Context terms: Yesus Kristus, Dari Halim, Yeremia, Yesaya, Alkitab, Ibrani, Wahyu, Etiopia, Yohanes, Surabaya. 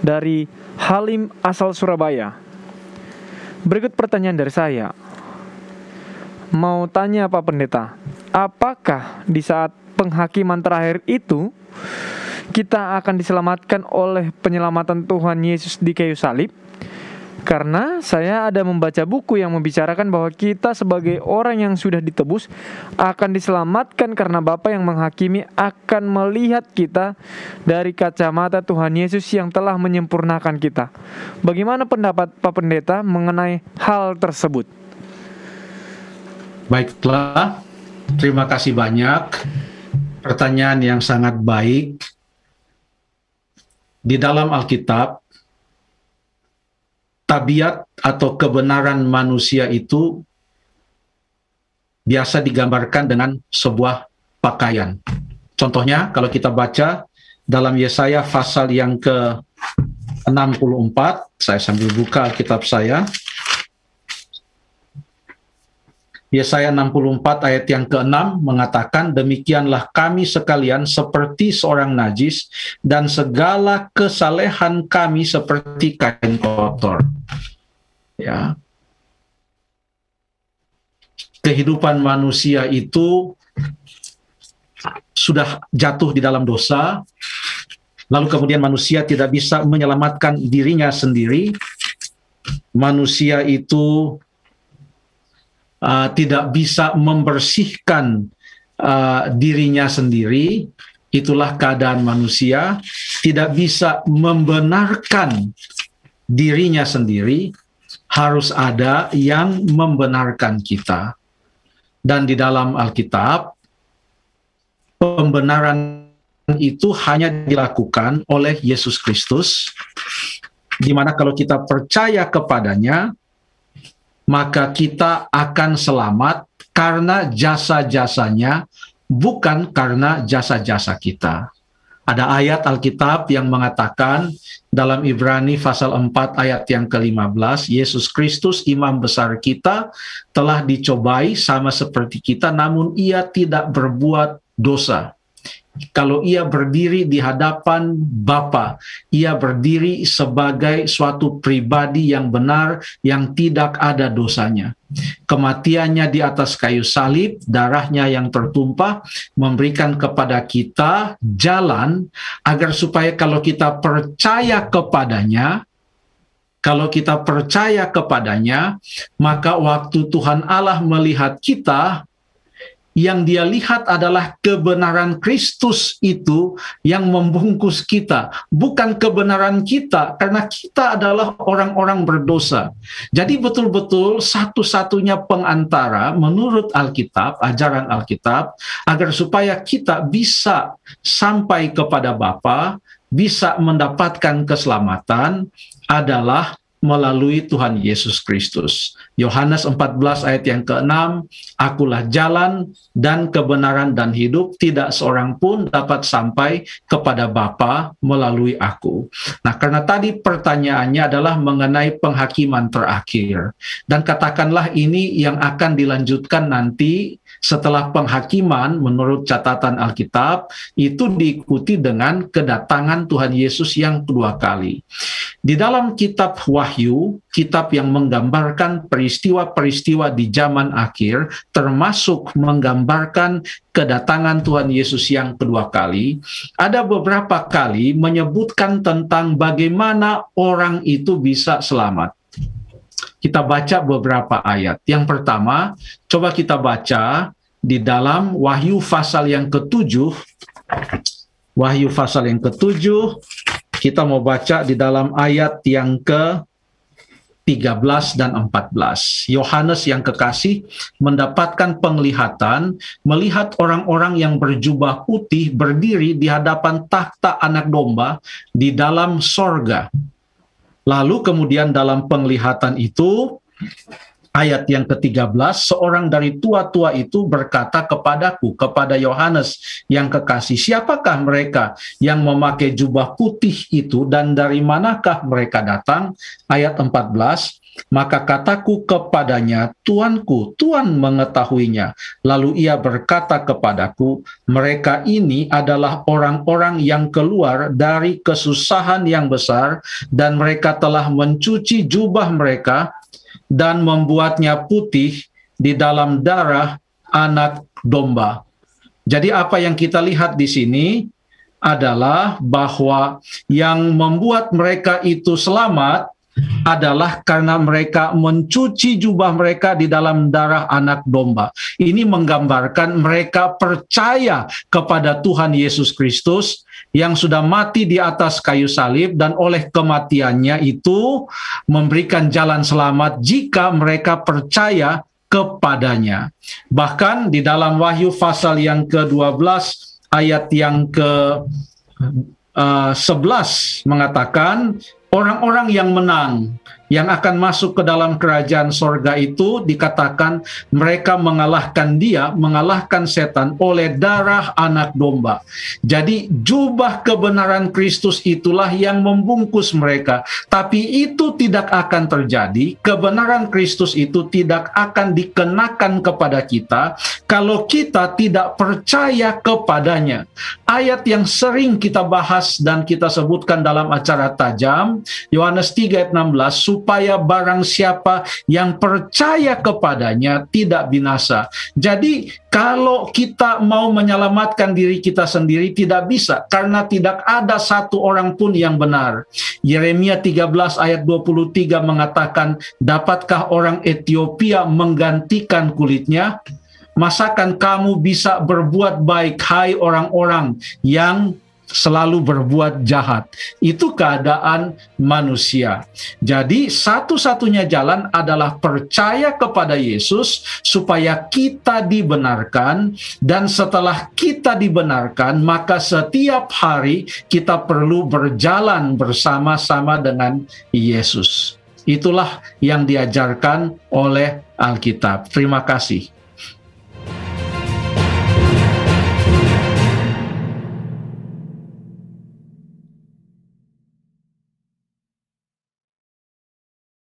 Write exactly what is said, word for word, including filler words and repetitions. dari Halim asal Surabaya. Berikut pertanyaan dari saya. Mau tanya Pak Pendeta, apakah di saat penghakiman terakhir itu kita akan diselamatkan oleh penyelamatan Tuhan Yesus di kayu salib? Karena saya ada membaca buku yang membicarakan bahwa kita sebagai orang yang sudah ditebus akan diselamatkan karena Bapa yang menghakimi akan melihat kita dari kacamata Tuhan Yesus yang telah menyempurnakan kita. Bagaimana pendapat Pak Pendeta mengenai hal tersebut? Baiklah, terima kasih banyak. Pertanyaan yang sangat baik. Di dalam Alkitab, tabiat atau kebenaran manusia itu biasa digambarkan dengan sebuah pakaian. Contohnya, kalau kita baca dalam Yesaya pasal yang ke enam puluh empat, saya sambil buka Alkitab saya. Yesaya enam puluh empat ayat yang ke enam mengatakan, demikianlah kami sekalian seperti seorang najis dan segala kesalehan kami seperti kain kotor. Ya. Kehidupan manusia itu sudah jatuh di dalam dosa, lalu kemudian manusia tidak bisa menyelamatkan dirinya sendiri. Manusia itu uh, tidak bisa membersihkan uh, dirinya sendiri. Itulah keadaan manusia, tidak bisa membenarkan dirinya sendiri. Harus ada yang membenarkan kita. Dan di dalam Alkitab, pembenaran itu hanya dilakukan oleh Yesus Kristus, di mana kalau kita percaya kepadanya, maka kita akan selamat karena jasa-jasanya, bukan karena jasa-jasa kita. Ada ayat Alkitab yang mengatakan dalam Ibrani pasal empat ayat yang ke lima belas, Yesus Kristus imam besar kita telah dicobai sama seperti kita, namun ia tidak berbuat dosa. Kalau ia berdiri di hadapan Bapa, ia berdiri sebagai suatu pribadi yang benar, yang tidak ada dosanya. Kematiannya di atas kayu salib, darahnya yang tertumpah, memberikan kepada kita jalan agar supaya kalau kita percaya kepadanya, kalau kita percaya kepadanya, maka waktu Tuhan Allah melihat kita, yang dia lihat adalah kebenaran Kristus itu yang membungkus kita, bukan kebenaran kita, karena kita adalah orang-orang berdosa. Jadi betul-betul satu-satunya pengantara menurut Alkitab, ajaran Alkitab, agar supaya kita bisa sampai kepada Bapa, bisa mendapatkan keselamatan adalah melalui Tuhan Yesus Kristus. Yohanes empat belas ayat yang ke enam, akulah jalan dan kebenaran dan hidup, tidak seorang pun dapat sampai kepada Bapa melalui aku. Nah, karena tadi pertanyaannya adalah mengenai penghakiman terakhir. Dan katakanlah ini yang akan dilanjutkan nanti setelah penghakiman menurut catatan Alkitab, itu diikuti dengan kedatangan Tuhan Yesus yang kedua kali. Di dalam kitab Wahyu, kitab yang menggambarkan peristiwa-peristiwa di zaman akhir, termasuk menggambarkan kedatangan Tuhan Yesus yang kedua kali, ada beberapa kali menyebutkan tentang bagaimana orang itu bisa selamat. Kita baca beberapa ayat. Yang pertama, coba kita baca di dalam Wahyu pasal yang ketujuh. Wahyu pasal yang ketujuh. Kita mau baca di dalam ayat yang ke tiga belas dan empat belas. Yohanes yang kekasih mendapatkan penglihatan, melihat orang-orang yang berjubah putih berdiri di hadapan takhta anak domba di dalam sorga. Lalu kemudian dalam penglihatan itu, ayat yang ke tiga belas, seorang dari tua-tua itu berkata kepadaku, kepada Yohanes yang kekasih, siapakah mereka yang memakai jubah putih itu dan dari manakah mereka datang? Ayat empat belas, Maka kataku kepadanya, Tuanku, Tuan mengetahuinya. Lalu ia berkata kepadaku, mereka ini adalah orang-orang yang keluar dari kesusahan yang besar, dan mereka telah mencuci jubah mereka dan membuatnya putih di dalam darah anak domba. Jadi apa yang kita lihat di sini adalah bahwa yang membuat mereka itu selamat adalah karena mereka mencuci jubah mereka di dalam darah anak domba. Ini menggambarkan mereka percaya kepada Tuhan Yesus Kristus yang sudah mati di atas kayu salib, dan oleh kematiannya itu memberikan jalan selamat jika mereka percaya kepadanya. Bahkan di dalam Wahyu pasal yang ke dua belas ayat yang ke sebelas mengatakan orang-orang yang menang yang akan masuk ke dalam kerajaan sorga itu dikatakan mereka mengalahkan dia, mengalahkan setan oleh darah anak domba. Jadi jubah kebenaran Kristus itulah yang membungkus mereka. Tapi itu tidak akan terjadi, kebenaran Kristus itu tidak akan dikenakan kepada kita kalau kita tidak percaya kepadanya. Ayat yang sering kita bahas dan kita sebutkan dalam acara tajam, Yohanes tiga ayat enam belas, supaya barang siapa yang percaya kepadanya tidak binasa. Jadi kalau kita mau menyelamatkan diri kita sendiri tidak bisa, karena tidak ada satu orang pun yang benar. Yeremia tiga belas ayat dua puluh tiga mengatakan, dapatkah orang Etiopia menggantikan kulitnya? Masakan kamu bisa berbuat baik, hai orang-orang yang selalu berbuat jahat. Itu keadaan manusia. Jadi satu-satunya jalan adalah percaya kepada Yesus supaya kita dibenarkan, dan setelah kita dibenarkan maka setiap hari kita perlu berjalan bersama-sama dengan Yesus. Itulah yang diajarkan oleh Alkitab. Terima kasih.